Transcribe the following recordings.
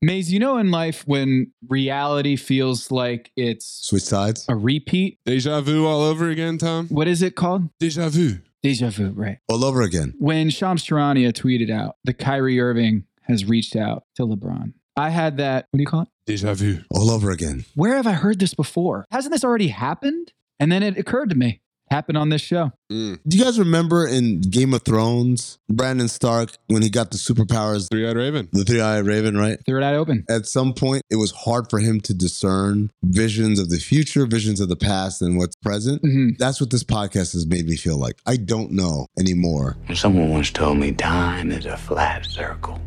Maze, you know in life when reality feels like it's... Switch sides? A repeat? Déjà vu all over again, Tom? What is it called? Déjà vu. Déjà vu, right. All over again. When Shams Charania tweeted out that Kyrie Irving has reached out to LeBron, I had that, what do you call it? Déjà vu. All over again. Where have I heard this before? Hasn't this already happened? And then it occurred to me. Happened on this show. Mm. Do you guys remember in Game of Thrones, Brandon Stark, when he got the superpowers? Three-eyed raven. The three-eyed raven, right? Third eye open. At some point, it was hard for him to discern visions of the future, visions of the past, and what's present. Mm-hmm. That's what this podcast has made me feel like. I don't know anymore. Someone once told me time is a flat circle.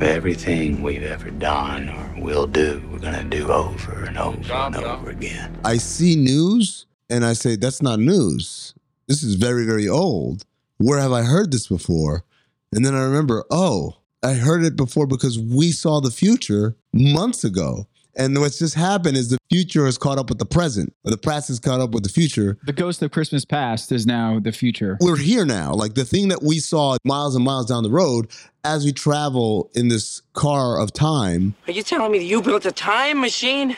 Everything we've ever done or will do, we're going to do over and over and over again. I see news and I say, that's not news. This is very, very old. Where have I heard this before? And then I remember, oh, I heard it before because we saw the future months ago. And what's just happened is the future has caught up with the present. The past has caught up with the future. The ghost of Christmas past is now the future. We're here now. Like the thing that we saw miles and miles down the road as we travel in this car of time. Are you telling me that you built a time machine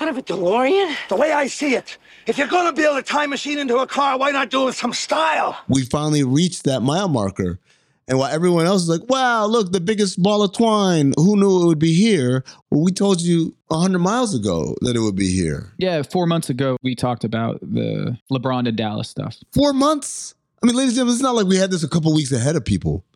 out of a DeLorean? The way I see it, if you're going to build a time machine into a car, why not do it with some style? We finally reached that mile marker. And while everyone else is like, wow, look, the biggest ball of twine. Who knew it would be here? Well, we told you 100 miles ago that it would be here. Yeah, 4 months ago, we talked about the LeBron to Dallas stuff. 4 months? I mean, ladies and gentlemen, it's not like we had this a couple weeks ahead of people.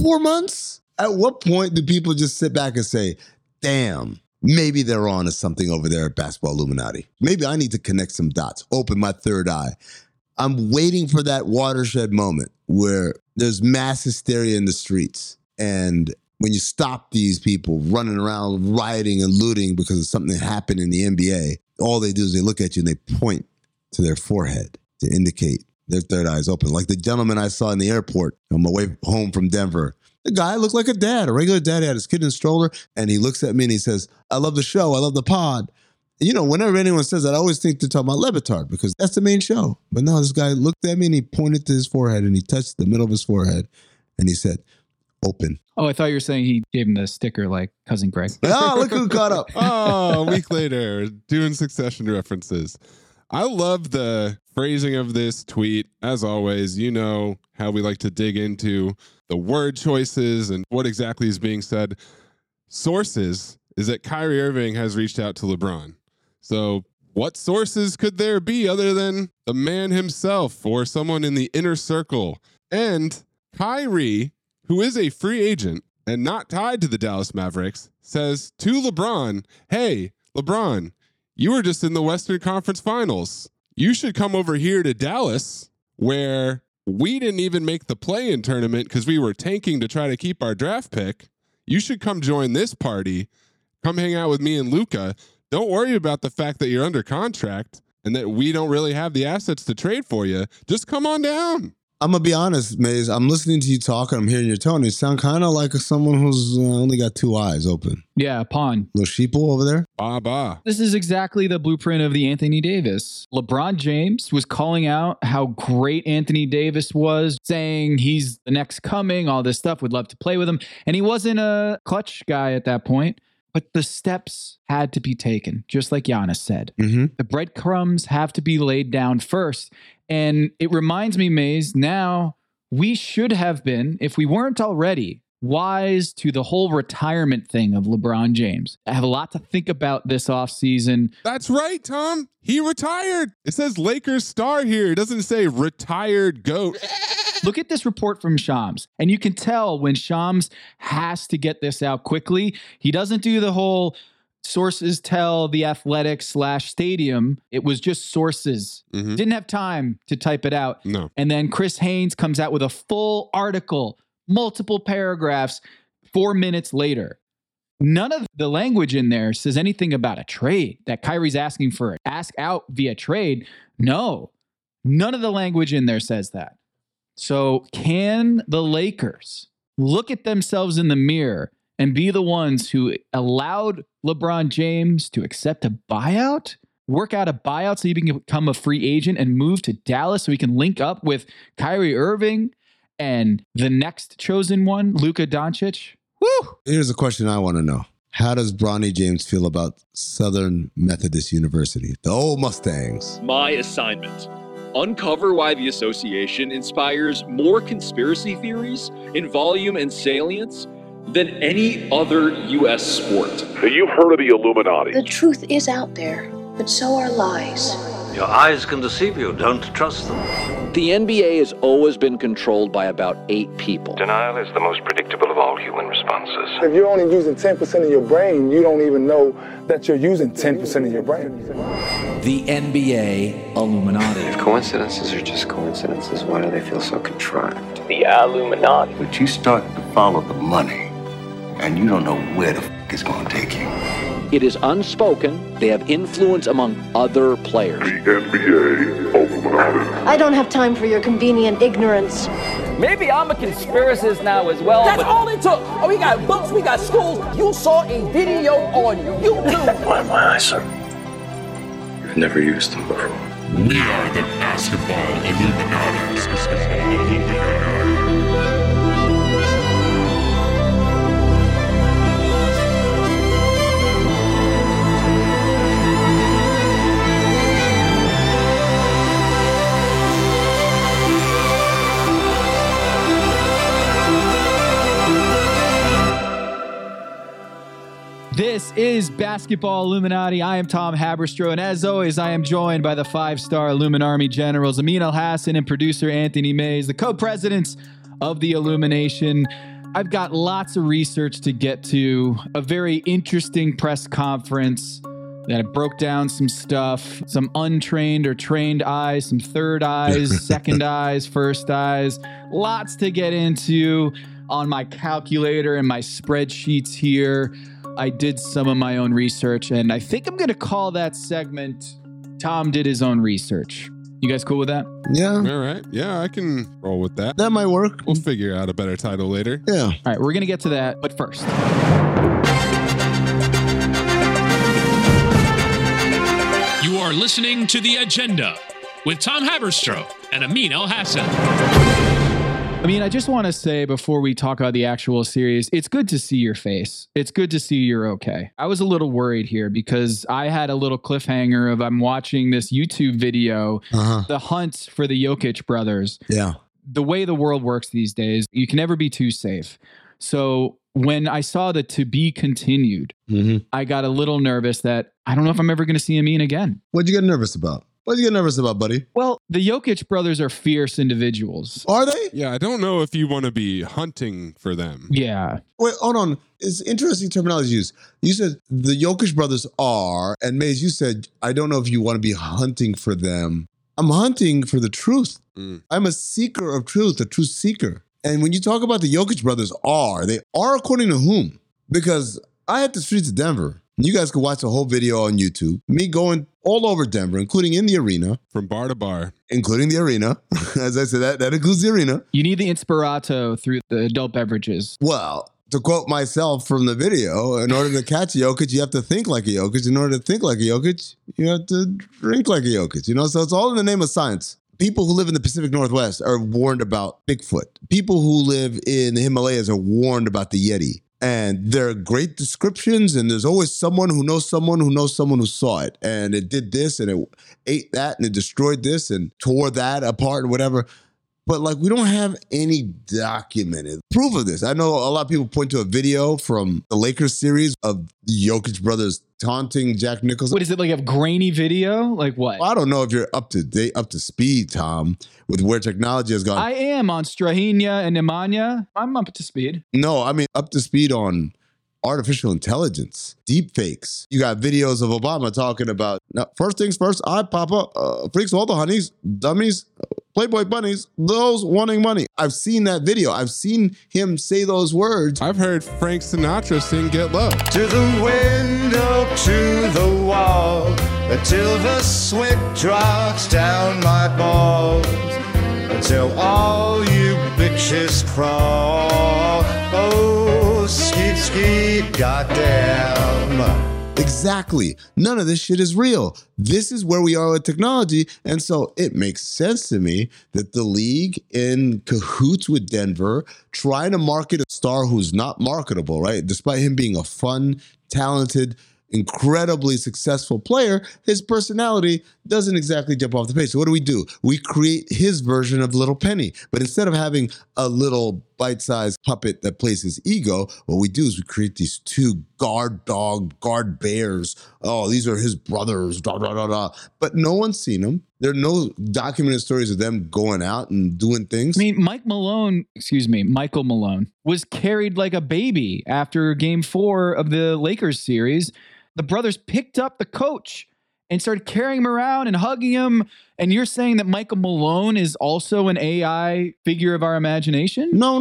4 months? At what point do people just sit back and say, damn, maybe they're on to something over there at Basketball Illuminati. Maybe I need to connect some dots, open my third eye. I'm waiting for that watershed moment where there's mass hysteria in the streets. And when you stop these people running around, rioting and looting because of something that happened in the NBA, all they do is they look at you and they point to their forehead to indicate their third eye is open. Like the gentleman I saw in the airport on my way home from Denver. The guy looked like a dad, a regular dad. He had his kid in a stroller. And he looks at me and he says, I love the show. I love the pod. You know, whenever anyone says that, I always think they're talking about Levitard because that's the main show. But no, this guy looked at me and he pointed to his forehead and he touched the middle of his forehead and he said, open. Oh, I thought you were saying he gave him the sticker like Cousin Greg. Oh, look who caught up. Oh, a week later, doing Succession references. I love the phrasing of this tweet. As always, you know how we like to dig into the word choices and what exactly is being said. Sources is that Kyrie Irving has reached out to LeBron. So what sources could there be other than the man himself or someone in the inner circle? And Kyrie, who is a free agent and not tied to the Dallas Mavericks, says to LeBron, hey, LeBron, you were just in the Western Conference Finals. You should come over here to Dallas where we didn't even make the play-in tournament because we were tanking to try to keep our draft pick. You should come join this party. Come hang out with me and Luka. Don't worry about the fact that you're under contract and that we don't really have the assets to trade for you. Just come on down. I'm going to be honest, Maze. I'm listening to you talk and I'm hearing your tone. You sound kind of like someone who's only got two eyes open. Yeah, a pawn. Little sheeple over there. Ba-ba. This is exactly the blueprint of the Anthony Davis. LeBron James was calling out how great Anthony Davis was, saying he's the next coming, all this stuff. Would love to play with him. And he wasn't a clutch guy at that point. But the steps had to be taken, just like Giannis said. Mm-hmm. The breadcrumbs have to be laid down first. And it reminds me, Mays, now we should have been, if we weren't already, wise to the whole retirement thing of LeBron James. I have a lot to think about this offseason. That's right, Tom. He retired. It says Lakers star here. It doesn't say retired GOAT. Look at this report from Shams, and you can tell when Shams has to get this out quickly. He doesn't do the whole sources tell the Athletic/Stadium. It was just sources. Mm-hmm. Didn't have time to type it out. No. And then Chris Haynes comes out with a full article, multiple paragraphs, 4 minutes later. None of the language in there says anything about a trade that Kyrie's asking for it. Ask out via trade. No, none of the language in there says that. So can the Lakers look at themselves in the mirror and be the ones who allowed LeBron James to accept a buyout, work out a buyout so he can become a free agent and move to Dallas so he can link up with Kyrie Irving and the next chosen one, Luka Doncic? Woo! Here's a question I want to know. How does Bronny James feel about Southern Methodist University, the old Mustangs? My assignment: uncover why the association inspires more conspiracy theories in volume and salience than any other U.S. sport. So you've heard of the Illuminati. The truth is out there, but so are lies. Your eyes can deceive you. Don't trust them. The NBA has always been controlled by about 8 people. Denial is the most predictable of all human responses. If you're only using 10% of your brain, you don't even know that you're using 10% of your brain. The NBA Illuminati. If coincidences are just coincidences, why do they feel so contrived? The Illuminati. But you start to follow the money, and you don't know where the it's going to take you. It is unspoken. They have influence among other players. The NBA Illuminati. I don't have time for your convenient ignorance. Maybe I'm a conspiracist now as well. That's all it took. Oh, we got books, we got schools. You saw a video on YouTube. Why my eyes, sir? You've never used them before. We are the Basketball Illuminati. This is Basketball Illuminati. I am Tom Haberstroh, and as always, I am joined by the 5-star Illumin Army generals, Amin El-Hassan and producer Anthony Mays, the co-presidents of the Illumination. I've got lots of research to get to, a very interesting press conference that it broke down some stuff, some untrained or trained eyes, some third eyes, second eyes, first eyes, lots to get into on my calculator and my spreadsheets here. I did some of my own research, and I think I'm going to call that segment Tom Did His Own Research. You guys cool with that? Yeah. All right. Yeah, I can roll with that. That might work. We'll figure out a better title later. Yeah. All right. We're going to get to that, but first. You are listening to The Agenda with Tom Haberstroh and Amin El-Hassan. I mean, I just want to say before we talk about the actual series, it's good to see your face. It's good to see you're okay. I was a little worried here because I had a little cliffhanger of I'm watching this YouTube video, The hunt for the Jokic brothers. Yeah. The way the world works these days, you can never be too safe. So when I saw the to be continued, I got a little nervous that I don't know if I'm ever going to see Amin again. What'd you get nervous about? What'd you get nervous about, buddy? Well, the Jokic brothers are fierce individuals. Are they? Yeah, I don't know if you want to be hunting for them. Yeah. Wait, hold on. It's interesting terminology used. You said the Jokic brothers are, and Mays, you said, I don't know if you want to be hunting for them. I'm hunting for the truth. I'm a seeker of truth, a truth seeker. And when you talk about the Jokic brothers are, they are according to whom? Because I had to streets of Denver. You guys can watch the whole video on YouTube. Me going all over Denver, including in the arena. From bar to bar. Including the arena. As I said, that includes the arena. You need the inspirato through the adult beverages. Well, to quote myself from the video, in order to catch a Jokic, you have to think like a Jokic. In order to think like a Jokic, you have to drink like a Jokic. You know, so it's all in the name of science. People who live in the Pacific Northwest are warned about Bigfoot. People who live in the Himalayas are warned about the Yeti. And there are great descriptions, and there's always someone who knows someone who knows someone who saw it. And it did this, and it ate that, and it destroyed this, and tore that apart, and whatever. But, like, we don't have any documented proof of this. I know a lot of people point to a video from the Lakers series of the Jokic brothers taunting Jack Nicholson. What is it, like a grainy video? Like what? Well, I don't know if you're up to speed, Tom, with where technology has gone. I am on Strahinja and Nemanja. I'm up to speed. No, I mean up to speed on artificial intelligence, deep fakes. You got videos of Obama talking about, now, first things first, I, Papa, freaks, all the honeys, dummies, Playboy bunnies, those wanting money. I've seen that video. I've seen him say those words. I've heard Frank Sinatra sing Get Low. To the window, to the wall, until the sweat drops down my balls, until all you bitches crawl. Oh, skeet, skeet, goddamn. Exactly. None of this shit is real. This is where we are with technology. And so it makes sense to me that the league in cahoots with Denver, trying to market a star who's not marketable, right? Despite him being a fun, talented, incredibly successful player, his personality doesn't exactly jump off the page. So what do? We create his version of Little Penny. But instead of having a little bite-sized puppet that plays his ego, what we do is we create these two guard bears. Oh, these are his brothers, da, da, da, da. But no one's seen them. There are no documented stories of them going out and doing things. I mean, Michael Malone was carried like a baby after game 4 of the Lakers series. The brothers picked up the coach and started carrying him around and hugging him. And you're saying that Michael Malone is also an AI figure of our imagination? No.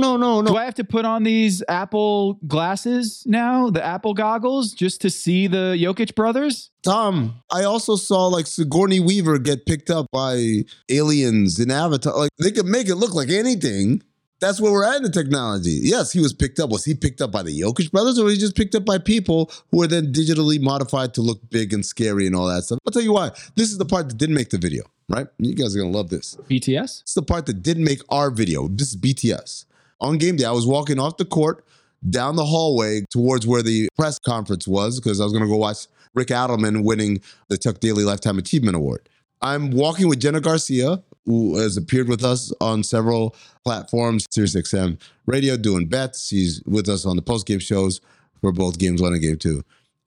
Do I have to put on these Apple glasses now, the Apple goggles, just to see the Jokic brothers? Tom, I also saw like Sigourney Weaver get picked up by aliens in Avatar. Like they could make it look like anything. That's where we're at in the technology. Yes, he was picked up. Was he picked up by the Jokic brothers, or was he just picked up by people who are then digitally modified to look big and scary and all that stuff? I'll tell you why. This is the part that didn't make the video, right? You guys are going to love this. BTS? It's the part that didn't make our video. This is BTS. On game day, I was walking off the court down the hallway towards where the press conference was because I was going to go watch Rick Adelman winning the Chuck Daly Lifetime Achievement Award. I'm walking with Jenna Garcia, who has appeared with us on several platforms, SiriusXM Radio, doing bets. She's with us on the post-game shows for both games 1 and game 2.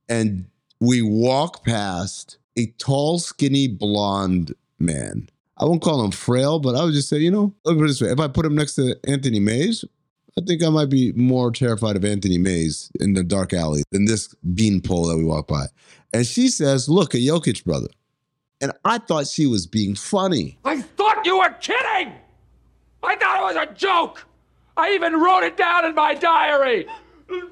And we walk past a tall, skinny, blonde man. I won't call him frail, but I would just say, you know, let me put it this way. If I put him next to Anthony Mays, I think I might be more terrified of Anthony Mays in the dark alley than this beanpole that we walk by. And she says, look, a Jokic brother. And I thought she was being funny. I thought you were kidding! I thought it was a joke! I even wrote it down in my diary!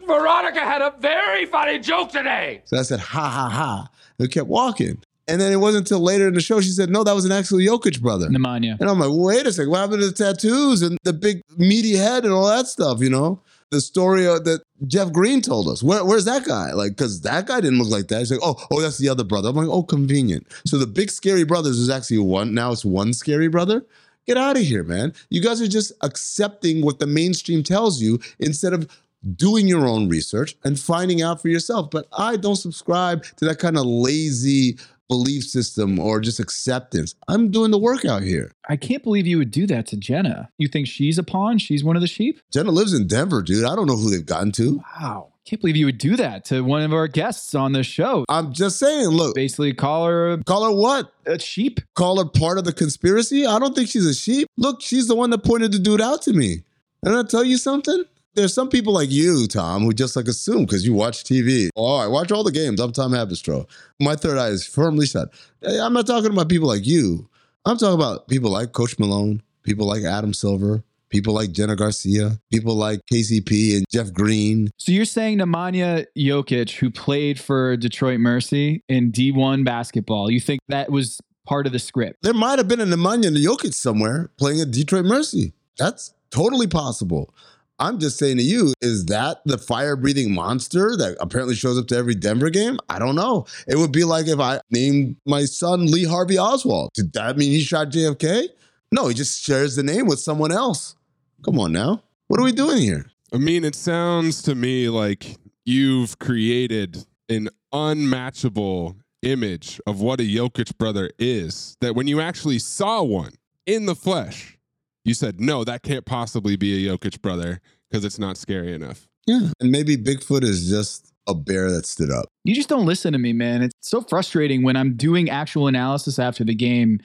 Veronica had a very funny joke today! So I said, ha, ha, ha. And we kept walking. And then it wasn't until later in the show, she said, no, that was an actual Jokic brother. Nemanja. And I'm like, wait a second, what happened to the tattoos and the big meaty head and all that stuff, you know? The story that Jeff Green told us. Where's that guy? Like, because that guy didn't look like that. He's like, oh, that's the other brother. I'm like, oh, convenient. So the big scary brothers is actually one. Now it's one scary brother. Get out of here, man. You guys are just accepting what the mainstream tells you instead of doing your own research and finding out for yourself. But I don't subscribe to that kind of lazy belief system or just acceptance. I'm doing the work out here. I can't believe you would do that to Jenna. You think she's a pawn? She's one of the sheep? Jenna lives in Denver, dude. I don't know who they've gotten to. Wow. Can't believe you would do that to one of our guests on the show. I'm just saying, look. Basically call her what? A sheep? Call her part of the conspiracy? I don't think she's a sheep. Look, she's the one that pointed the dude out to me. And I'll tell you something. There's some people like you, Tom, who just like assume because you watch TV. Oh, I watch all the games. I'm Tom Haberstroh. My third eye is firmly shut. I'm not talking about people like you. I'm talking about people like Coach Malone, people like Adam Silver, people like Jenna Garcia, people like KCP and Jeff Green. So you're saying Nemanja Jokic, who played for Detroit Mercy in D1 basketball, you think that was part of the script? There might have been a Nemanja Jokic somewhere playing at Detroit Mercy. That's totally possible. I'm just saying to you, is that the fire-breathing monster that apparently shows up to every Denver game? I don't know. It would be like if I named my son Lee Harvey Oswald. Did that mean he shot JFK? No, he just shares the name with someone else. Come on now. What are we doing here? I mean, it sounds to me like you've created an unmatchable image of what a Jokic brother is, that when you actually saw one in the flesh, you said, no, that can't possibly be a Jokic brother because it's not scary enough. Yeah. And maybe Bigfoot is just a bear that stood up. You just don't listen to me, man. It's so frustrating when I'm doing actual analysis after the game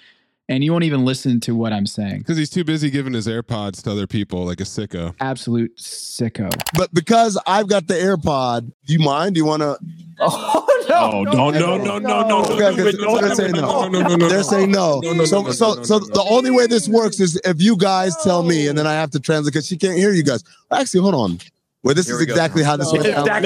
and you won't even listen to what I'm saying. Because he's too busy giving his AirPods to other people like a sicko. Absolute sicko. But because I've got the AirPod, do you mind? Do you want to... Oh, no. No. They're saying no. So the only way this works is if you guys tell me and then I have to translate because she can't hear you guys. Actually, hold on. Well, this is exactly how this went down.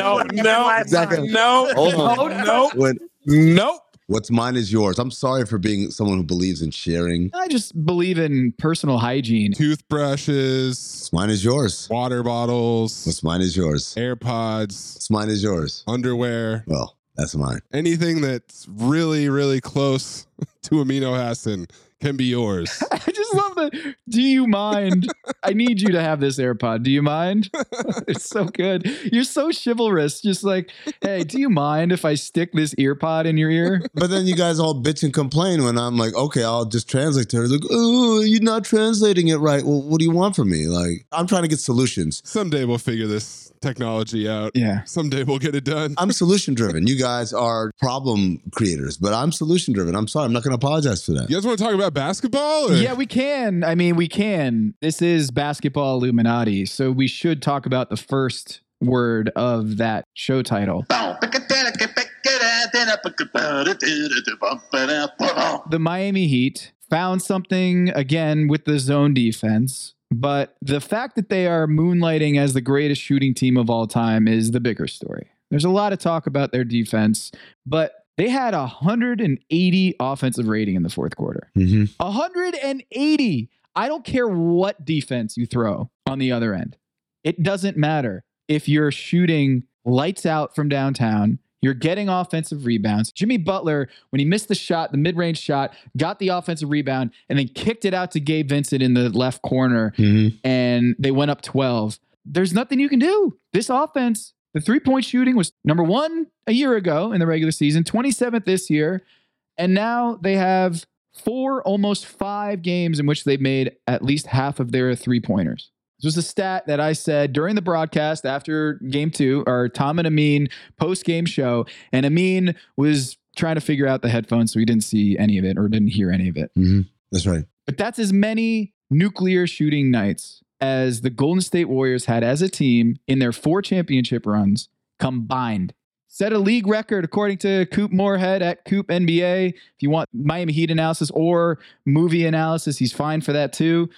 No. What's mine is yours. I'm sorry for being someone who believes in sharing. I just believe in personal hygiene. Toothbrushes. What's mine is yours. Water bottles. What's mine is yours. AirPods. What's mine is yours. Underwear. Well, that's mine. Anything that's really, really close to Amin El-Hassan can be yours. I just love the, do you mind? I need you to have this AirPod. Do you mind? It's so good. You're so chivalrous. Just like, hey, do you mind if I stick this earpod in your ear? But then you guys all bitch and complain when I'm like, okay, I'll just translate to her. It's like, oh, you're not translating it right. Well, what do you want from me? Like, I'm trying to get solutions. Someday we'll figure this technology out. Yeah. Someday we'll get it done. I'm solution driven. You guys are problem creators, but I'm solution driven. I'm sorry. I'm not going to apologize for that. You guys want to talk about basketball? Or? Yeah, we can. I mean, we can. This is Basketball Illuminati. So we should talk about the first word of that show title. The Miami Heat found something again with the zone defense. But the fact that they are moonlighting as the greatest shooting team of all time is the bigger story. There's a lot of talk about their defense, but they had 180 offensive rating in the fourth quarter. 180. I don't care what defense you throw on the other end. It doesn't matter if you're shooting lights out from downtown. You're getting offensive rebounds. Jimmy Butler, when he missed the shot, the mid-range shot, got the offensive rebound and then kicked it out to Gabe Vincent in the left corner. And they went up 12. There's nothing you can do. This offense, the three-point shooting was number one a year ago in the regular season, 27th this year. And now they have four, almost five games in which they've made at least half of their three-pointers. This was a stat that I said during the broadcast after game two, or Tom and Amin post-game show. And Amin was trying to figure out the headphones, so he didn't see any of it or didn't hear any of it. That's right. But that's as many nuclear shooting nights as the Golden State Warriors had as a team in their four championship runs combined. Set a league record, according to Coop Moorhead at Coop NBA. If you want Miami Heat analysis or movie analysis, he's fine for that too.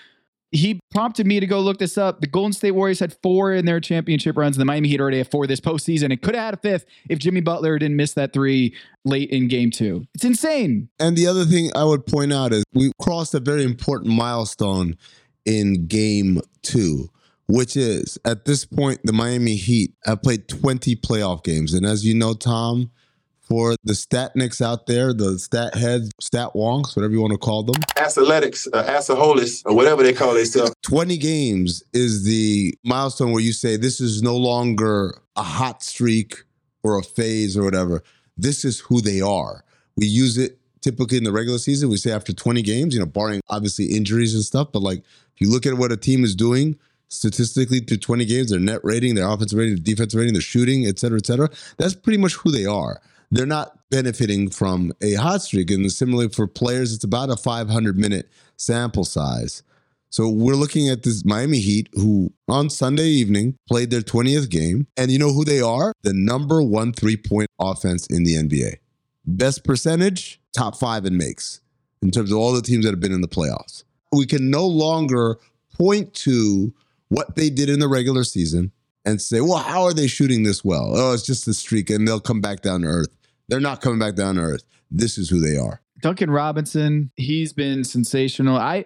He prompted me to go look this up. The Golden State Warriors had four in their championship runs. And the Miami Heat already had four this postseason. It could have had a fifth if Jimmy Butler didn't miss that three late in game two. It's insane. And the other thing I would point out is we crossed a very important milestone in game two, which is at this point, the Miami Heat have played 20 playoff games. And as you know, Tom, for the statniks out there, the stat heads, stat wonks, whatever you want to call them. Athletics, assaholists, or whatever they call themselves. 20 games is the milestone where you say this is no longer a hot streak or a phase or whatever. This is who they are. We use it typically in the regular season. We say after 20 games, you know, barring obviously injuries and stuff. But like if you look at what a team is doing statistically through 20 games, their net rating, their offensive rating, their defensive rating, their shooting, et cetera, that's pretty much who they are. They're not benefiting from a hot streak. And similarly for players, it's about a 500-minute sample size. So we're looking at this Miami Heat who on Sunday evening played their 20th game. And you know who they are? The number 1 3-point offense in the NBA. Best percentage, top five in makes in terms of all the teams that have been in the playoffs. We can no longer point to what they did in the regular season and say, well, how are they shooting this well? Oh, it's just a streak and they'll come back down to earth. They're not coming back down to earth. This is who they are. Duncan Robinson, he's been sensational. I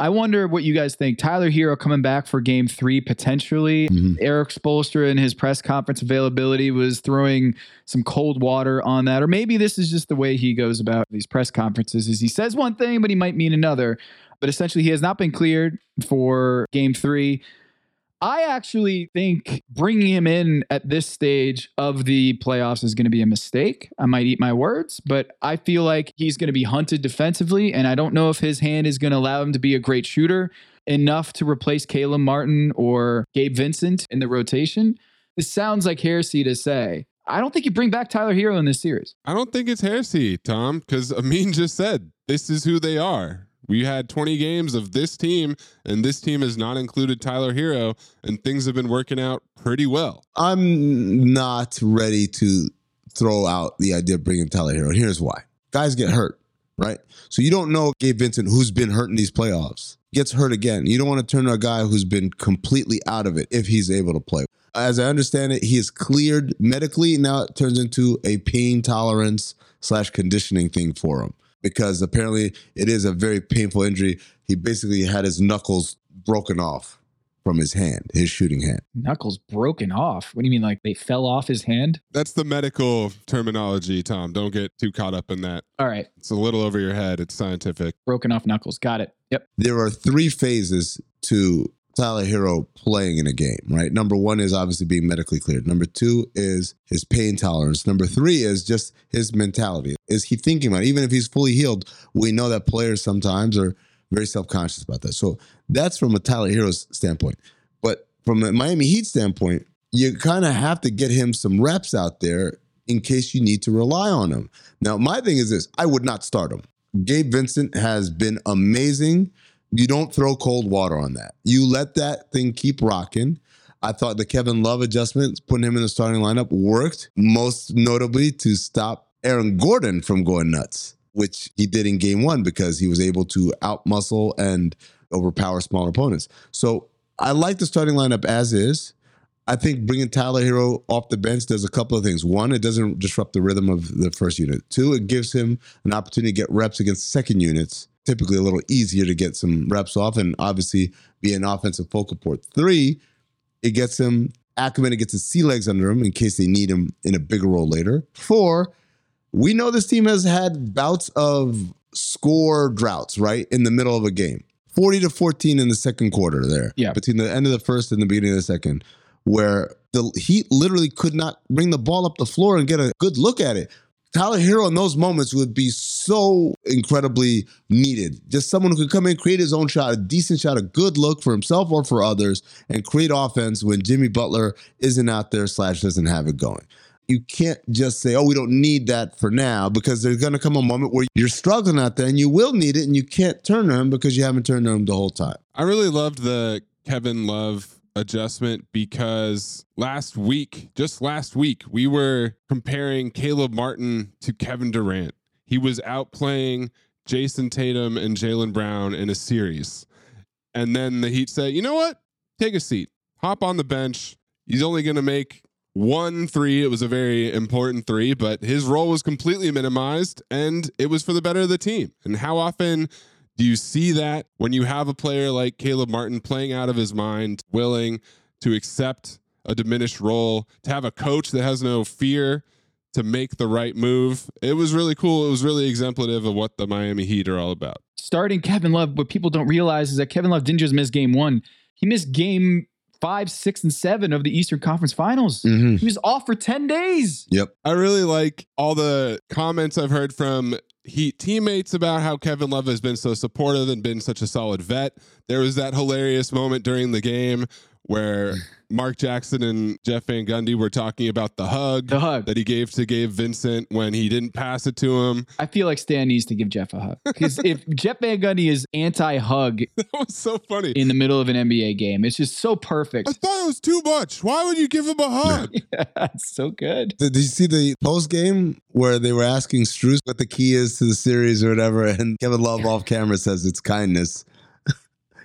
wonder what you guys think. Tyler Herro coming back for game three, potentially. Erik Spoelstra in his press conference availability was throwing some cold water on that. Or maybe this is just the way he goes about these press conferences is he says one thing, but he might mean another. But essentially he has not been cleared for game three. I actually think bringing him in at this stage of the playoffs is going to be a mistake. I might eat my words, but I feel like he's going to be hunted defensively, and I don't know if his hand is going to allow him to be a great shooter enough to replace Caleb Martin or Gabe Vincent in the rotation. This sounds like heresy to say. I don't think you bring back Tyler Herro in this series. I don't think it's heresy, Tom, because Amin just said this is who they are. We had 20 games of this team, and this team has not included Tyler Herro, and things have been working out pretty well. I'm not ready to throw out the idea of bringing Tyler Herro. Here's why. Guys get hurt, right? So you don't know Gabe Vincent, who's been hurt in these playoffs, gets hurt again. You don't want to turn to a guy who's been completely out of it if he's able to play. As I understand it, he is cleared medically. Now it turns into a pain tolerance / conditioning thing for him, because apparently it is a very painful injury. He basically had his knuckles broken off from his hand, his shooting hand. Knuckles broken off? What do you mean, like they fell off his hand? That's the medical terminology, Tom. Don't get too caught up in that. All right. It's a little over your head. It's scientific. Broken off knuckles. Got it. Yep. There are three phases to Tyler Herro playing in a game, right? Number one is obviously being medically cleared. Number two is his pain tolerance. Number three is just his mentality. Is he thinking about it? Even if he's fully healed, we know that players sometimes are very self-conscious about that. So that's from a Tyler Herro's standpoint. But from a Miami Heat standpoint, you kind of have to get him some reps out there in case you need to rely on him. Now, my thing is this. I would not start him. Gabe Vincent has been amazing. You don't throw cold water on that. You let that thing keep rocking. I thought the Kevin Love adjustments, putting him in the starting lineup, worked, most notably to stop Aaron Gordon from going nuts, which he did in game one because he was able to outmuscle and overpower smaller opponents. So I like the starting lineup as is. I think bringing Tyler Herro off the bench does a couple of things. One, it doesn't disrupt the rhythm of the first unit. Two, it gives him an opportunity to get reps against second units. Typically a little easier to get some reps off and obviously be an offensive focal point. Three, it gets him acclimated, gets his sea legs under him in case they need him in a bigger role later. Four, we know this team has had bouts of score droughts, right? In the middle of a game. 40 to 14 in the second quarter there. Yeah. Between the end of the first and the beginning of the second, where the Heat literally could not bring the ball up the floor and get a good look at it. Tyler Herro in those moments would be so incredibly needed. Just someone who could come in, create his own shot, a decent shot, a good look for himself or for others, and create offense when Jimmy Butler isn't out there / doesn't have it going. You can't just say, oh, we don't need that for now, because there's going to come a moment where you're struggling out there and you will need it, and you can't turn to him because you haven't turned to him the whole time. I really loved the Kevin Love adjustment because last week, we were comparing Caleb Martin to Kevin Durant. He was outplaying Jason Tatum and Jaylen Brown in a series. And then the Heat said, you know what? Take a seat. Hop on the bench. He's only going to make 1 3. It was a very important three, but his role was completely minimized, and it was for the better of the team. And how often do you see that when you have a player like Caleb Martin playing out of his mind, willing to accept a diminished role, to have a coach that has no fear to make the right move? It was really cool. It was really exemplative of what the Miami Heat are all about. Starting Kevin Love, what people don't realize is that Kevin Love didn't just miss game one. He missed game 5, 6, and 7 of the Eastern Conference Finals. Mm-hmm. He was off for 10 days. Yep. I really like all the comments I've heard from Heat teammates about how Kevin Love has been so supportive and been such a solid vet. There was that hilarious moment during the game where Mark Jackson and Jeff Van Gundy were talking about the hug that he gave to Gabe Vincent when he didn't pass it to him. I feel like Stan needs to give Jeff a hug, because if Jeff Van Gundy is anti-hug, that was so funny in the middle of an NBA game. It's just so perfect. I thought it was too much. Why would you give him a hug? Yeah, it's so good. Did you see the post game where they were asking Struz what the key is to the series or whatever, and Kevin Love off camera says it's kindness.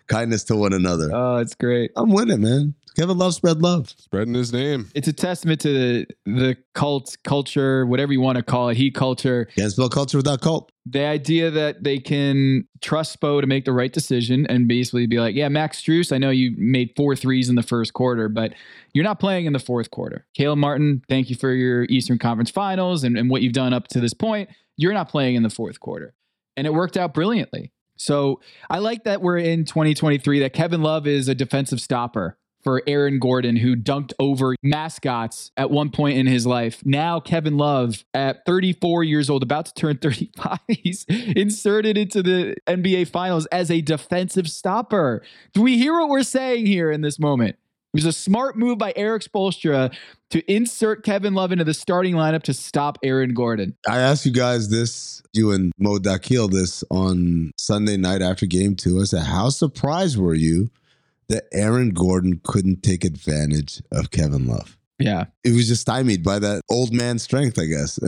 Kindness to one another. Oh, it's great. I'm with it, man. Kevin Love spread love. Spreading his name. It's a testament to the cult culture, whatever you want to call it, Heat culture. Can't spell culture without cult. The idea that they can trust Spo to make the right decision and basically be like, yeah, Max Strus, I know you made 4 threes in the first quarter, but you're not playing in the fourth quarter. Caleb Martin, thank you for your Eastern Conference Finals and what you've done up to this point. You're not playing in the fourth quarter. And it worked out brilliantly. So I like that we're in 2023, that Kevin Love is a defensive stopper for Aaron Gordon, who dunked over mascots at one point in his life. Now Kevin Love, at 34 years old, about to turn 35, he's inserted into the NBA Finals as a defensive stopper. Do we hear what we're saying here in this moment? It was a smart move by Erik Spoelstra to insert Kevin Love into the starting lineup to stop Aaron Gordon. I asked you guys this, you and Mo Dakil, this on Sunday night after game two. I said, how surprised were you that Aaron Gordon couldn't take advantage of Kevin Love? Yeah. It was just stymied by that old man strength, I guess.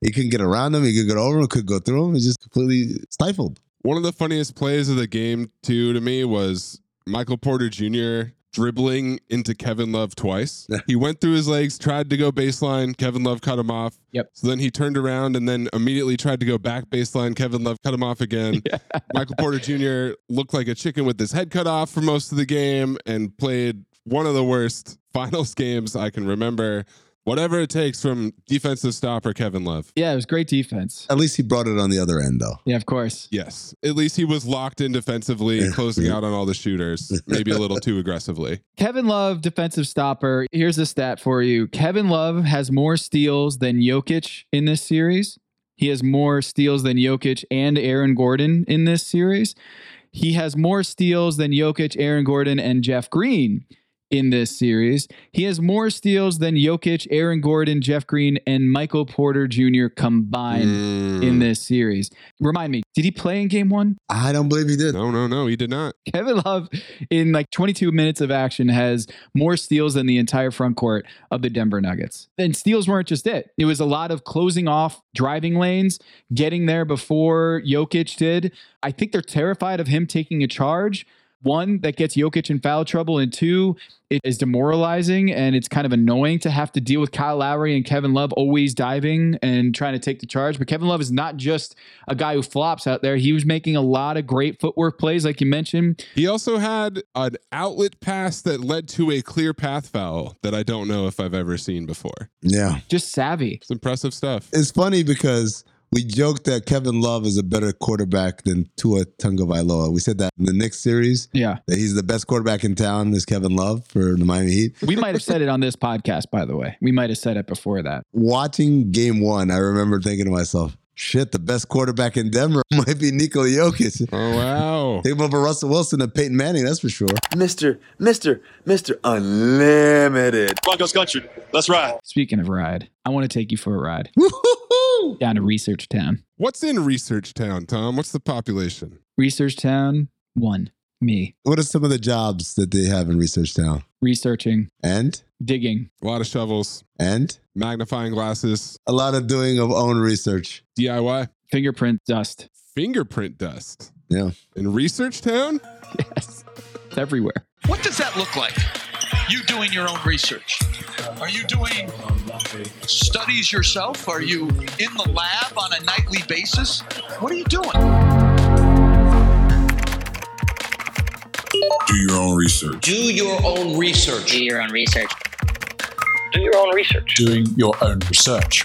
He couldn't get around him. He could get over him. Could go through him. It was just completely stifled. One of the funniest plays of the game two to me was Michael Porter Jr. dribbling into Kevin Love twice. He went through his legs, tried to go baseline. Kevin Love cut him off. Yep. So then he turned around and then immediately tried to go back baseline. Kevin Love cut him off again. Yeah. Michael Porter Jr. looked like a chicken with his head cut off for most of the game and played one of the worst finals games I can remember. Whatever it takes from defensive stopper Kevin Love. Yeah, it was great defense. At least he brought it on the other end, though. Yeah, of course. Yes. At least he was locked in defensively, closing out on all the shooters, maybe a little too aggressively. Kevin Love, defensive stopper. Here's a stat for you. Kevin Love has more steals than Jokic in this series. He has more steals than Jokic and Aaron Gordon in this series. He has more steals than Jokic, Aaron Gordon, and Jeff Green in this series. He has more steals than Jokic, Aaron Gordon, Jeff Green, and Michael Porter Jr. combined in this series. Remind me, did he play in game one? I don't believe he did. No, he did not. Kevin Love, in like 22 minutes of action, has more steals than the entire front court of the Denver Nuggets. And steals weren't just it. It was a lot of closing off driving lanes, getting there before Jokic did. I think they're terrified of him taking a charge. One, that gets Jokic in foul trouble, and two, it is demoralizing and it's kind of annoying to have to deal with Kyle Lowry and Kevin Love always diving and trying to take the charge. But Kevin Love is not just a guy who flops out there. He was making a lot of great footwork plays, like you mentioned. He also had an outlet pass that led to a clear path foul that I don't know if I've ever seen before. Yeah. Just savvy. It's impressive stuff. It's funny because we joked that Kevin Love is a better quarterback than Tua Tagovailoa. We said that in the Knicks series. Yeah. That he's the best quarterback in town is Kevin Love for the Miami Heat. We might have said it on this podcast, by the way. We might have said it before that. Watching game one, I remember thinking to myself, shit, the best quarterback in Denver might be Nikola Jokic. Oh, wow. Take him over Russell Wilson and Peyton Manning, that's for sure. Mr. Unlimited. Broncos country, let's ride. Speaking of ride, I want to take you for a ride. Woo-hoo-hoo! Down to Research Town. What's in Research Town, Tom? What's the population? Research Town, one, me. What are some of the jobs that they have in Research Town? Researching. And? Digging. A lot of shovels. And? Magnifying glasses. A lot of doing of own research. DIY. Fingerprint dust. Fingerprint dust. Yeah. In Research Town? Yes. It's everywhere. What does that look like? You doing your own research? Are you doing studies yourself? Are you in the lab on a nightly basis? What are you doing? Do your own research. Do your own research. Do your own research. Do your own research. Doing your own research.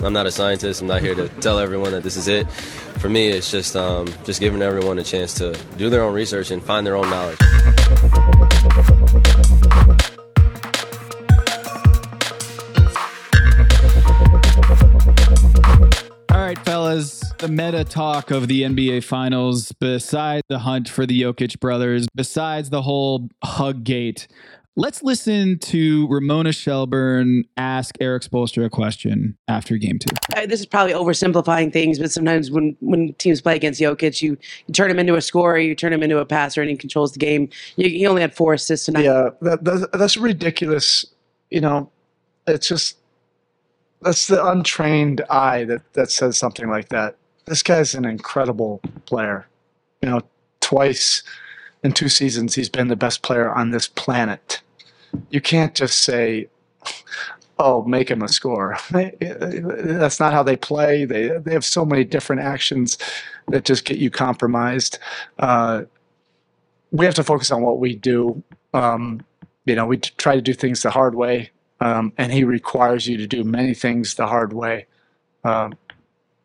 I'm not a scientist. I'm not here to tell everyone that this is it. For me, it's just giving everyone a chance to do their own research and find their own knowledge. All right, fellas, the meta talk of the NBA Finals, besides the hunt for the Jokic brothers, besides the whole hug gate, let's listen to Ramona Shelburne ask Erik Spoelstra a question after game two. This is probably oversimplifying things, but sometimes when teams play against Jokic, you turn him into a scorer, you turn him into a passer, and he controls the game. He only had 4 assists tonight. Yeah, that's ridiculous. You know, it's just... that's the untrained eye that says something like that. This guy's an incredible player. You know, twice in 2 seasons, he's been the best player on this planet. You can't just say, oh, make him a scorer. That's not how they play. They have so many different actions that just get you compromised. We have to focus on what we do. You know, we try to do things the hard way. And he requires you to do many things the hard way.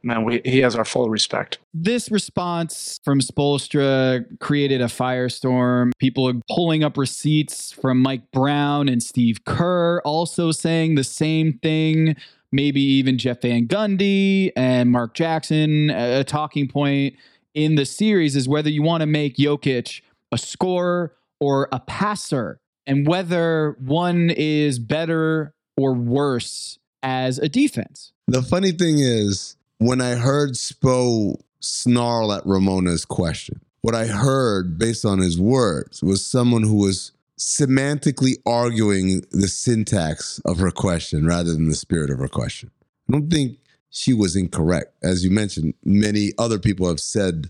man, he has our full respect. This response from Spoelstra created a firestorm. People are pulling up receipts from Mike Brown and Steve Kerr also saying the same thing. Maybe even Jeff Van Gundy and Mark Jackson. A talking point in the series is whether you want to make Jokic a scorer or a passer, and whether one is better or worse as a defense. The funny thing is, when I heard Spo snarl at Ramona's question, what I heard based on his words was someone who was semantically arguing the syntax of her question rather than the spirit of her question. I don't think she was incorrect. As you mentioned, many other people have said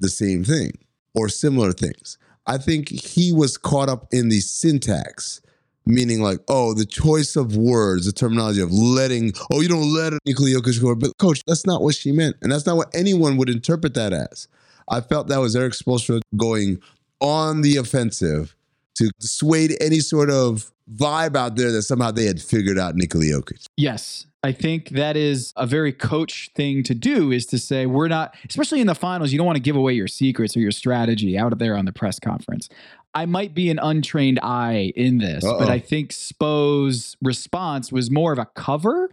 the same thing or similar things. I think he was caught up in the syntax, meaning like, oh, the choice of words, the terminology of letting, oh, you don't let Nikola Jokic score. But coach, that's not what she meant. And that's not what anyone would interpret that as. I felt that was Erik Spoelstra going on the offensive to dissuade any sort of vibe out there that somehow they had figured out Nikola Jokic. Yes, I think that is a very coach thing to do, is to say we're not, especially in the finals, you don't want to give away your secrets or your strategy out of there on the press conference. I might be an untrained eye in this, but I think Spo's response was more of a cover,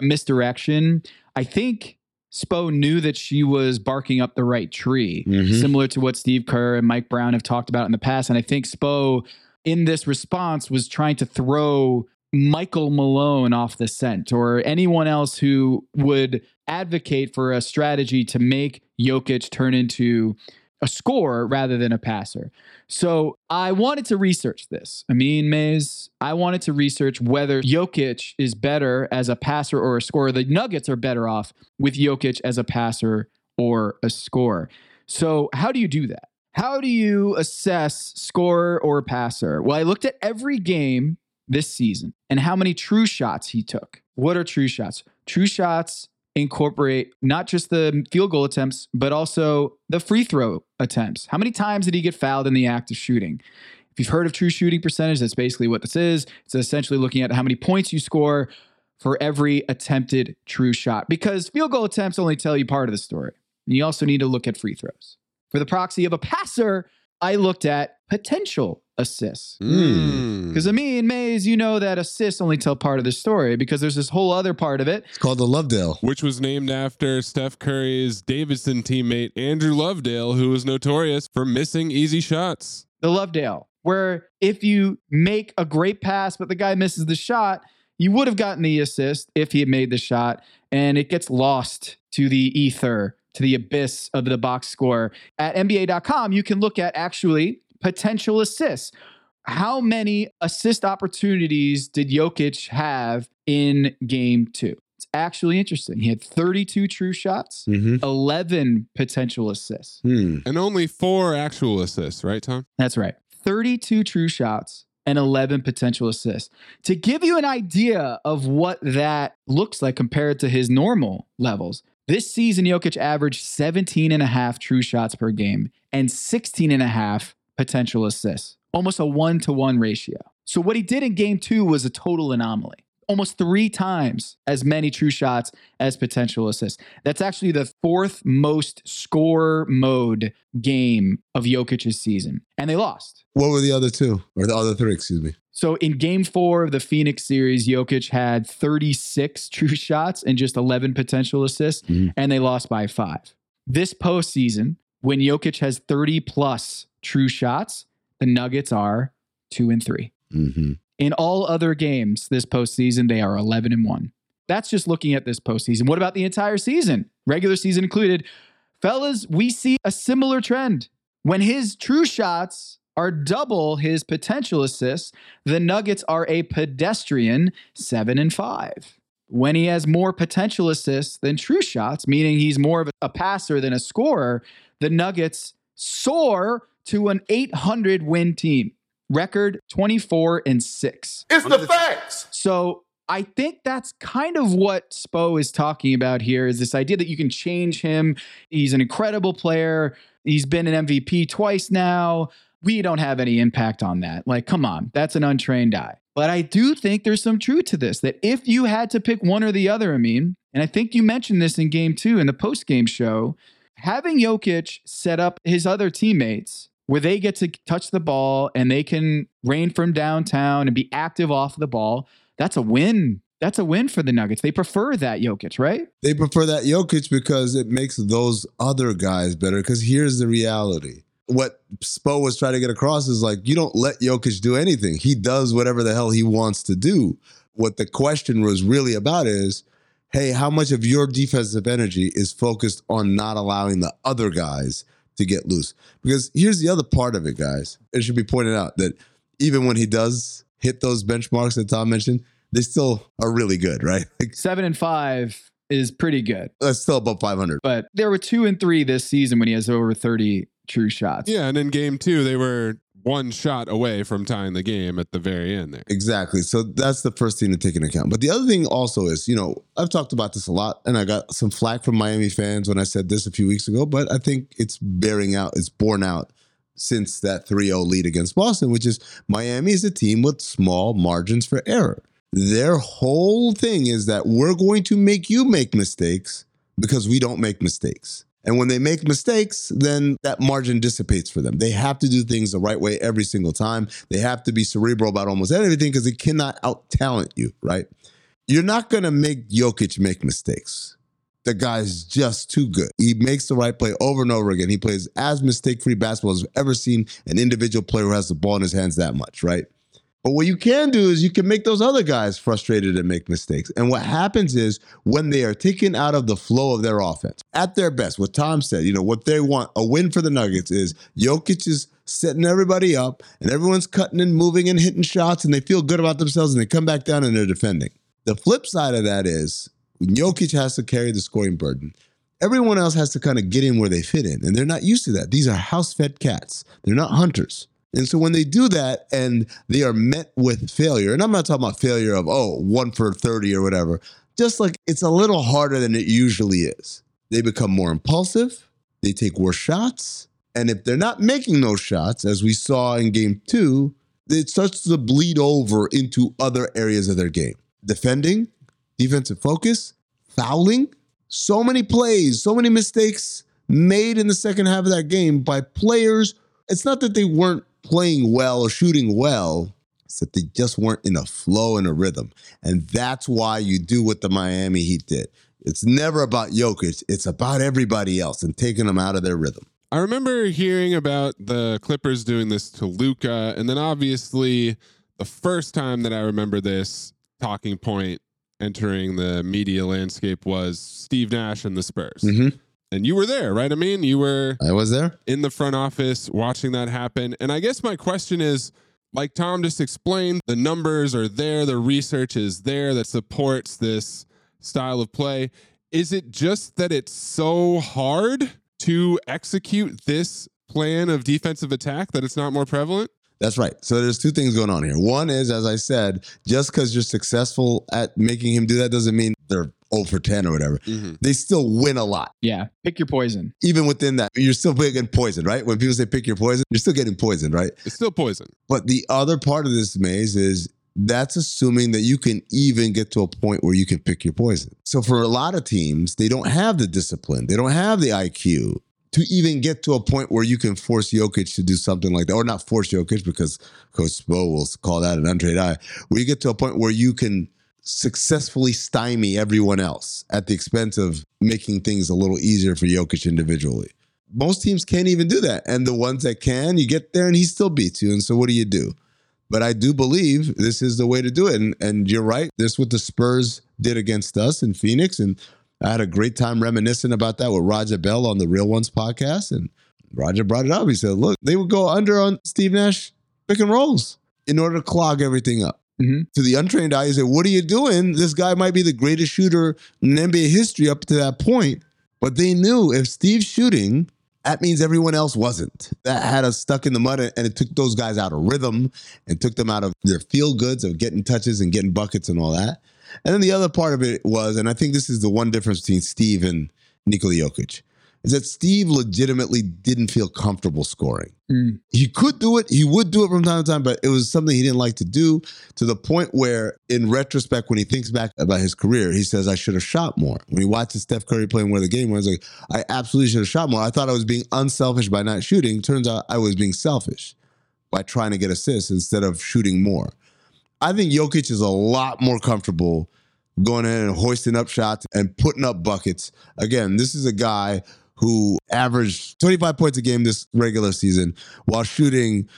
a misdirection. I think Spo knew that she was barking up the right tree, similar to what Steve Kerr and Mike Brown have talked about in the past. And I think Spo, in this response, was trying to throw Michael Malone off the scent, or anyone else who would advocate for a strategy to make Jokic turn into a scorer rather than a passer. So I wanted to research this. Amin Mays, I wanted to research whether Jokic is better as a passer or a scorer. The Nuggets are better off with Jokic as a passer or a scorer. So how do you do that? How do you assess scorer or passer? Well, I looked at every game this season and how many true shots he took. What are true shots? True shots incorporate not just the field goal attempts, but also the free throw attempts. How many times did he get fouled in the act of shooting? If you've heard of true shooting percentage, that's basically what this is. It's essentially looking at how many points you score for every attempted true shot, because field goal attempts only tell you part of the story. And you also need to look at free throws. For the proxy of a passer, I looked at potential assists. Because Amin Mays, you know that assists only tell part of the story, because there's this whole other part of it. It's called the Lovedale, which was named after Steph Curry's Davidson teammate, Andrew Lovedale, who was notorious for missing easy shots. The Lovedale, where if you make a great pass, but the guy misses the shot, you would have gotten the assist if he had made the shot, and it gets lost to the ether, to the abyss of the box score. At NBA.com, you can look at actually potential assists. How many assist opportunities did Jokic have in game two? It's actually interesting. He had 32 true shots, 11 potential assists. And only 4 actual assists, right, Tom? That's right. 32 true shots and 11 potential assists. To give you an idea of what that looks like compared to his normal levels, this season, Jokic averaged 17.5 true shots per game and 16.5 potential assists, almost a 1-to-1 ratio. So what he did in game two was a total anomaly, almost 3 times as many true shots as potential assists. That's actually the 4th most score mode game of Jokic's season. And they lost. What were the other 2? Or the other 3, excuse me. So in game 4 of the Phoenix series, Jokic had 36 true shots and just 11 potential assists, and they lost by 5. This postseason, when Jokic has 30-plus true shots, the Nuggets are 2-3. In all other games this postseason, they are 11-1. That's just looking at this postseason. What about the entire season? Regular season included. Fellas, we see a similar trend. When his true shots are double his potential assists, the Nuggets are a pedestrian 7-5. When he has more potential assists than true shots, meaning he's more of a passer than a scorer, the Nuggets soar to an 800 win team. Record 24-6. It's the facts. So I think that's kind of what Spo is talking about here, is this idea that you can change him. He's an incredible player. He's been an MVP twice now. We don't have any impact on that. Like, come on, that's an untrained eye. But I do think there's some truth to this, that if you had to pick one or the other, I mean, And I think you mentioned this in game two in the post-game show, having Jokic set up his other teammates where they get to touch the ball and they can rain from downtown and be active off the ball. That's a win. That's a win for the Nuggets. They prefer that Jokic, right? They prefer that Jokic because it makes those other guys better. Because here's the reality. What Spo was trying to get across is like, you don't let Jokic do anything. He does whatever the hell he wants to do. What the question was really about is, hey, how much of your defensive energy is focused on not allowing the other guys to get loose? Because here's the other part of it, guys. It should be pointed out that even when he does hit those benchmarks that Tom mentioned, they still are really good, right? Like, 7 and 5 is pretty good. That's still above 500. But there were 2 and 3 this season when he has over 30 true shots. Yeah, and in game two, they were one shot away from tying the game at the very end there. Exactly. So that's the first thing to take into account. But the other thing also is, you know, I've talked about this a lot and I got some flack from Miami fans when I said this a few weeks ago, but I think it's bearing out, it's borne out since that 3-0 lead against Boston, which is Miami is a team with small margins for error. Their whole thing is that we're going to make you make mistakes because we don't make mistakes. And when they make mistakes, then that margin dissipates for them. They have to do things the right way every single time. They have to be cerebral about almost everything because they cannot out-talent you, right? You're not going to make Jokic make mistakes. The guy's just too good. He makes the right play over and over again. He plays as mistake-free basketball as I've ever seen an individual player who has the ball in his hands that much, right? But what you can do is you can make those other guys frustrated and make mistakes. And what happens is when they are taken out of the flow of their offense, at their best, what Tom said, you know, what they want, a win for the Nuggets is Jokic is setting everybody up and everyone's cutting and moving and hitting shots and they feel good about themselves and they come back down and they're defending. The flip side of that is Jokic has to carry the scoring burden. Everyone else has to kind of get in where they fit in. And they're not used to that. These are house-fed cats. They're not hunters. And so when they do that and they are met with failure, and I'm not talking about failure of, 1 for 30 or whatever, just like it's a little harder than it usually is. They become more impulsive. They take worse shots. And if they're not making those shots, as we saw in game two, it starts to bleed over into other areas of their game. Defending, defensive focus, fouling. So many plays, so many mistakes made in the second half of that game by players. It's not that they weren't playing well or shooting well, it's that they just weren't in a flow and a rhythm. And that's why you do what the Miami Heat did. It's never about Jokic. It's about everybody else and taking them out of their rhythm. I remember hearing about the Clippers doing this to Luka. And then obviously the first time that I remember this talking point entering the media landscape was Steve Nash and the Spurs. Mm-hmm. And you were there, right? I mean, I was there in the front office watching that happen. And I guess my question is, like Tom just explained, the numbers are there. The research is there that supports this style of play. Is it just that it's so hard to execute this plan of defensive attack that it's not more prevalent? That's right. So there's two things going on here. One is, as I said, just because you're successful at making him do that doesn't mean they're 0 for 10 or whatever. Mm-hmm. They still win a lot. Yeah. Pick your poison. Even within that, you're still getting poisoned, right? When people say pick your poison, you're still getting poisoned, right? It's still poison. But the other part of this, Maze, is that's assuming that you can even get to a point where you can pick your poison. So for a lot of teams, they don't have the discipline. They don't have the IQ to even get to a point where you can force Jokic to do something like that, or not force Jokic because Coach Spo will call that an untrained eye, where you get to a point where you can successfully stymie everyone else at the expense of making things a little easier for Jokic individually. Most teams can't even do that. And the ones that can, you get there and he still beats you. And so what do you do? But I do believe this is the way to do it. And you're right. This is what the Spurs did against us in Phoenix. And I had a great time reminiscing about that with Roger Bell on the Real Ones podcast. And Roger brought it up. He said, look, they would go under on Steve Nash pick and rolls in order to clog everything up. Mm-hmm. To the untrained eye, you say, what are you doing? This guy might be the greatest shooter in NBA history up to that point. But they knew if Steve's shooting, that means everyone else wasn't. That had us stuck in the mud, and it took those guys out of rhythm and took them out of their feel goods of getting touches and getting buckets and all that. And then the other part of it was, and I think this is the one difference between Steve and Nikola Jokic, is that Steve legitimately didn't feel comfortable scoring. Mm. He could do it. He would do it from time to time, but it was something he didn't like to do, to the point where in retrospect, when he thinks back about his career, he says, I should have shot more. When he watches Steph Curry playing one of the game, I was like, I absolutely should have shot more. I thought I was being unselfish by not shooting. Turns out I was being selfish by trying to get assists instead of shooting more. I think Jokic is a lot more comfortable going in and hoisting up shots and putting up buckets. Again, this is a guy who averaged 25 points a game this regular season while shooting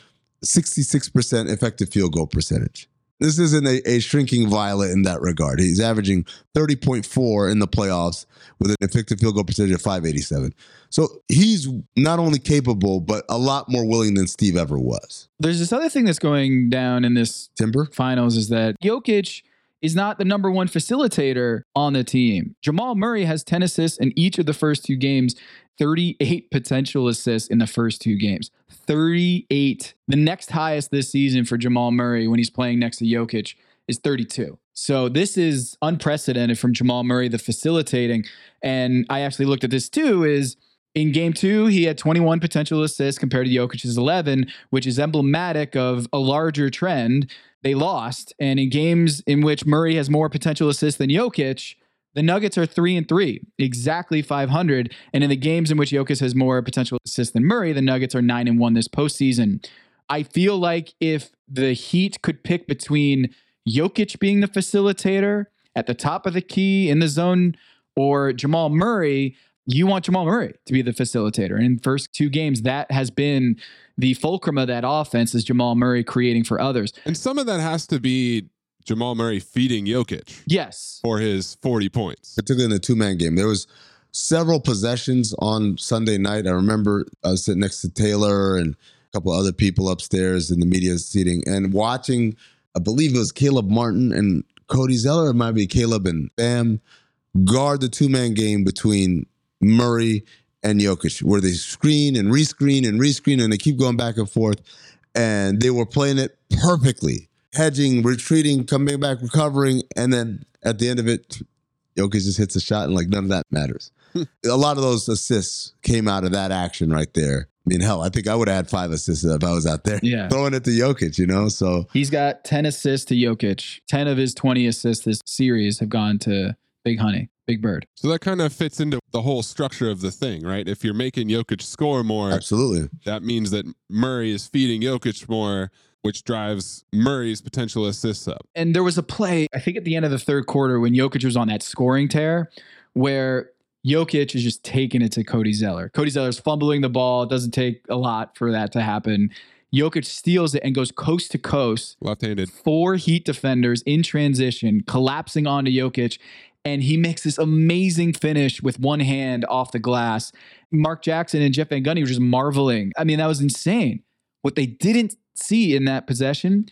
66% effective field goal percentage. This isn't a shrinking violet in that regard. He's averaging 30.4 in the playoffs with an effective field goal percentage of 587. So he's not only capable, but a lot more willing than Steve ever was. There's this other thing that's going down in this finals is that Jokic is not the number one facilitator on the team. Jamal Murray has 10 assists in each of the first two games, 38 potential assists in the first two games. 38. The next highest this season for Jamal Murray when he's playing next to Jokic is 32. So this is unprecedented from Jamal Murray, the facilitating. And I actually looked at this too, is in game two, he had 21 potential assists compared to Jokic's 11, which is emblematic of a larger trend. They lost. And in games in which Murray has more potential assists than Jokic, the Nuggets are 3-3, exactly 500. And in the games in which Jokic has more potential assists than Murray, the Nuggets are 9-1 this postseason. I feel like if the Heat could pick between Jokic being the facilitator at the top of the key in the zone or Jamal Murray, you want Jamal Murray to be the facilitator. And in the first two games, that has been the fulcrum of that offense, is Jamal Murray creating for others. And some of that has to be Jamal Murray feeding Jokic. Yes. For his 40 points. Particularly in the two-man game. There was several possessions on Sunday night. I remember I was sitting next to Taylor and a couple other people upstairs in the media seating and watching, I believe it was Caleb Martin and Cody Zeller. It might be Caleb and Bam guard the two-man game between Murray and Jokic, where they screen and rescreen and rescreen and they keep going back and forth. And they were playing it perfectly, hedging, retreating, coming back, recovering. And then at the end of it, Jokic just hits a shot and like none of that matters. A lot of those assists came out of that action right there. I mean, hell, I think I would have had 5 assists if I was out there throwing it to Jokic, you know? So he's got 10 assists to Jokic. 10 of his 20 assists this series have gone to Big Honey. Big Bird. So that kind of fits into the whole structure of the thing, right? If you're making Jokic score more, absolutely, that means that Murray is feeding Jokic more, which drives Murray's potential assists up. And there was a play, I think at the end of the third quarter, when Jokic was on that scoring tear, where Jokic is just taking it to Cody Zeller. Cody Zeller's fumbling the ball. It doesn't take a lot for that to happen. Jokic steals it and goes coast to coast. Left-handed. 4 Heat defenders in transition, collapsing onto Jokic. And he makes this amazing finish with one hand off the glass. Mark Jackson and Jeff Van Gundy were just marveling. I mean, that was insane. What they didn't see in that possession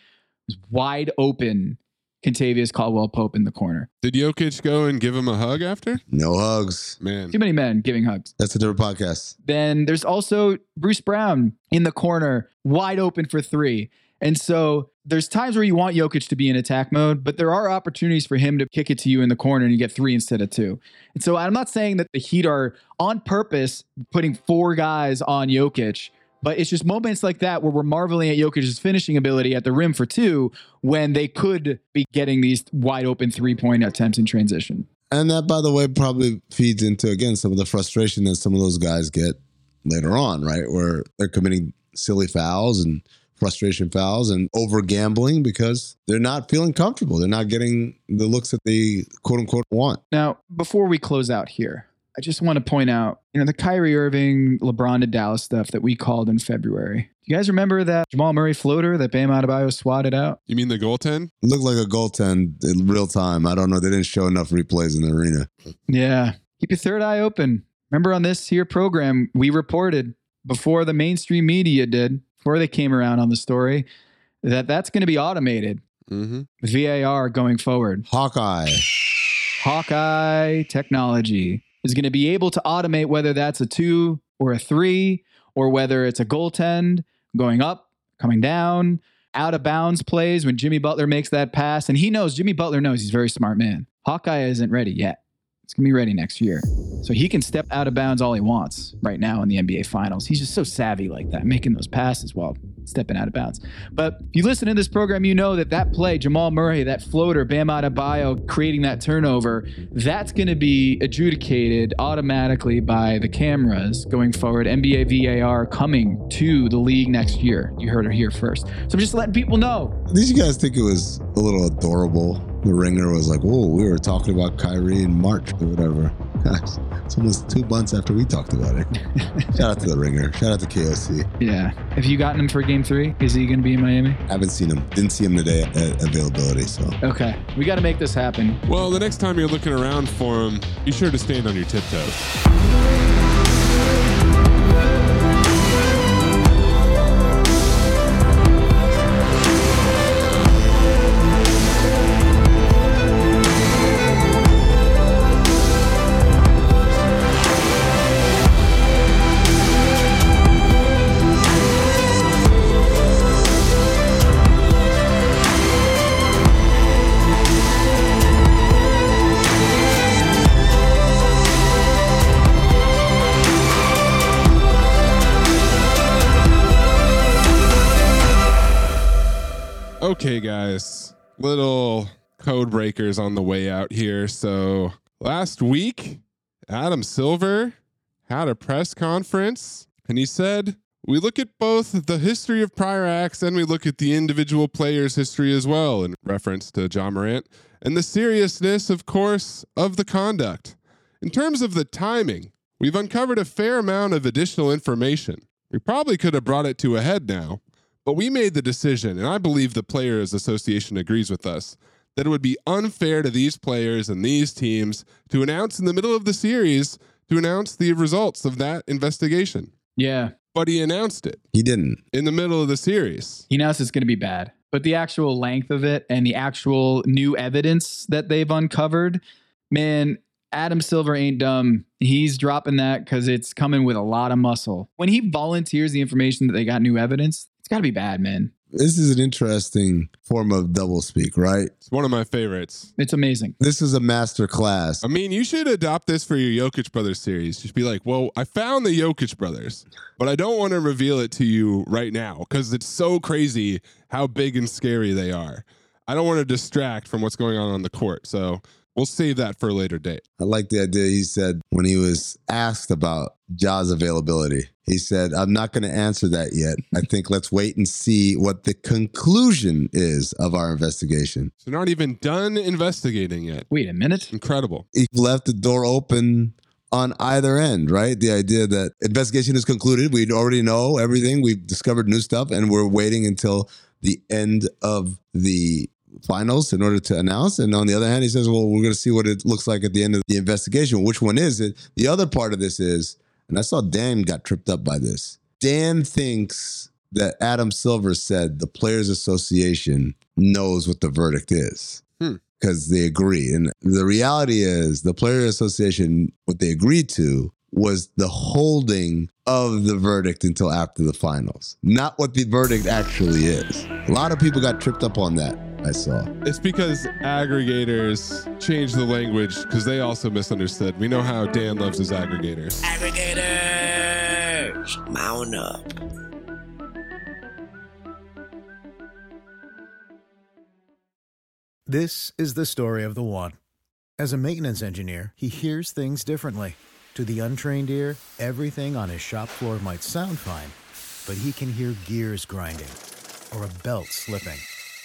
was wide open Kentavious Caldwell-Pope in the corner. Did Jokic go and give him a hug after? No hugs. Man. Too many men giving hugs. That's a different podcast. Then there's also Bruce Brown in the corner, wide open for 3. And so there's times where you want Jokic to be in attack mode, but there are opportunities for him to kick it to you in the corner and you get 3 instead of 2. And so I'm not saying that the Heat are on purpose putting 4 guys on Jokic, but it's just moments like that where we're marveling at Jokic's finishing ability at the rim for 2 when they could be getting these wide open 3-point attempts in transition. And that, by the way, probably feeds into, again, some of the frustration that some of those guys get later on, right? Where they're committing silly fouls and frustration fouls and over gambling because they're not feeling comfortable. They're not getting the looks that they quote unquote want. Now, before we close out here, I just want to point out, you know, the Kyrie Irving, LeBron to Dallas stuff that we called in February. You guys remember that Jamal Murray floater that Bam Adebayo swatted out? You mean the goaltend? It looked like a goaltend in real time. I don't know. They didn't show enough replays in the arena. Yeah. Keep your third eye open. Remember on this here program, we reported before the mainstream media did, before they came around on the story, that's going to be automated. Mm-hmm. VAR going forward. Hawkeye technology is going to be able to automate whether that's a 2 or a 3, or whether it's a goaltend going up, coming down, out of bounds plays when Jimmy Butler makes that pass. And Jimmy Butler knows, he's a very smart man. Hawkeye isn't ready yet. It's going to be ready next year. So he can step out of bounds all he wants right now in the NBA Finals. He's just so savvy like that, making those passes while stepping out of bounds. But if you listen to this program, you know that that play, Jamal Murray, that floater, Bam Adebayo creating that turnover, that's going to be adjudicated automatically by the cameras going forward. NBA VAR coming to the league next year. You heard it here first. So I'm just letting people know. Did you guys think it was a little adorable? The Ringer was like, whoa, we were talking about Kyrie in March or whatever. Gosh, it's almost 2 months after we talked about it. Shout out to the Ringer. Shout out to KOC. Yeah. Have you gotten him for game 3? Is he going to be in Miami? I haven't seen him. Didn't see him today at availability. So okay, we got to make this happen. Well, the next time you're looking around for him, be sure to stand on your tiptoes. Okay, guys, little code breakers on the way out here. So last week, Adam Silver had a press conference and he said, we look at both the history of prior acts and we look at the individual player's history as well, in reference to Ja Morant, and the seriousness, of course, of the conduct. In terms of the timing, we've uncovered a fair amount of additional information. We probably could have brought it to a head now, but we made the decision, and I believe the Players Association agrees with us, that it would be unfair to these players and these teams to announce in the middle of the series, to announce the results of that investigation. Yeah. But he announced it. He didn't. In the middle of the series. He announced it's going to be bad. But the actual length of it and the actual new evidence that they've uncovered, man, Adam Silver ain't dumb. He's dropping that because it's coming with a lot of muscle. When he volunteers the information that they got new evidence, it's gotta be bad, man. This is an interesting form of doublespeak, right? It's one of my favorites. It's amazing. This is a master class. I mean, you should adopt this for your Jokic Brothers series. Just be like, well, I found the Jokic Brothers, but I don't want to reveal it to you right now because it's so crazy how big and scary they are. I don't want to distract from what's going on the court. So we'll save that for a later date. I like the idea he said when he was asked about Ja's availability. He said, I'm not going to answer that yet. I think let's wait and see what the conclusion is of our investigation. So not even done investigating yet. Wait a minute. Incredible. He left the door open on either end, right? The idea that investigation is concluded. We already know everything. We've discovered new stuff and we're waiting until the end of the finals in order to announce. And on the other hand, he says, well, we're going to see what it looks like at the end of the investigation. Which one is it? The other part of this is, and I saw Dan got tripped up by this. Dan thinks that Adam Silver said the Players Association knows what the verdict is because they agree. And the reality is the Players Association, what they agreed to was the holding of the verdict until after the finals, not what the verdict actually is. A lot of people got tripped up on that. I saw. It's because aggregators changed the language because they also misunderstood. We know how Dan loves his aggregators. Aggregators! Mount up. This is the story of the one. As a maintenance engineer, he hears things differently. To the untrained ear, everything on his shop floor might sound fine, but he can hear gears grinding or a belt slipping.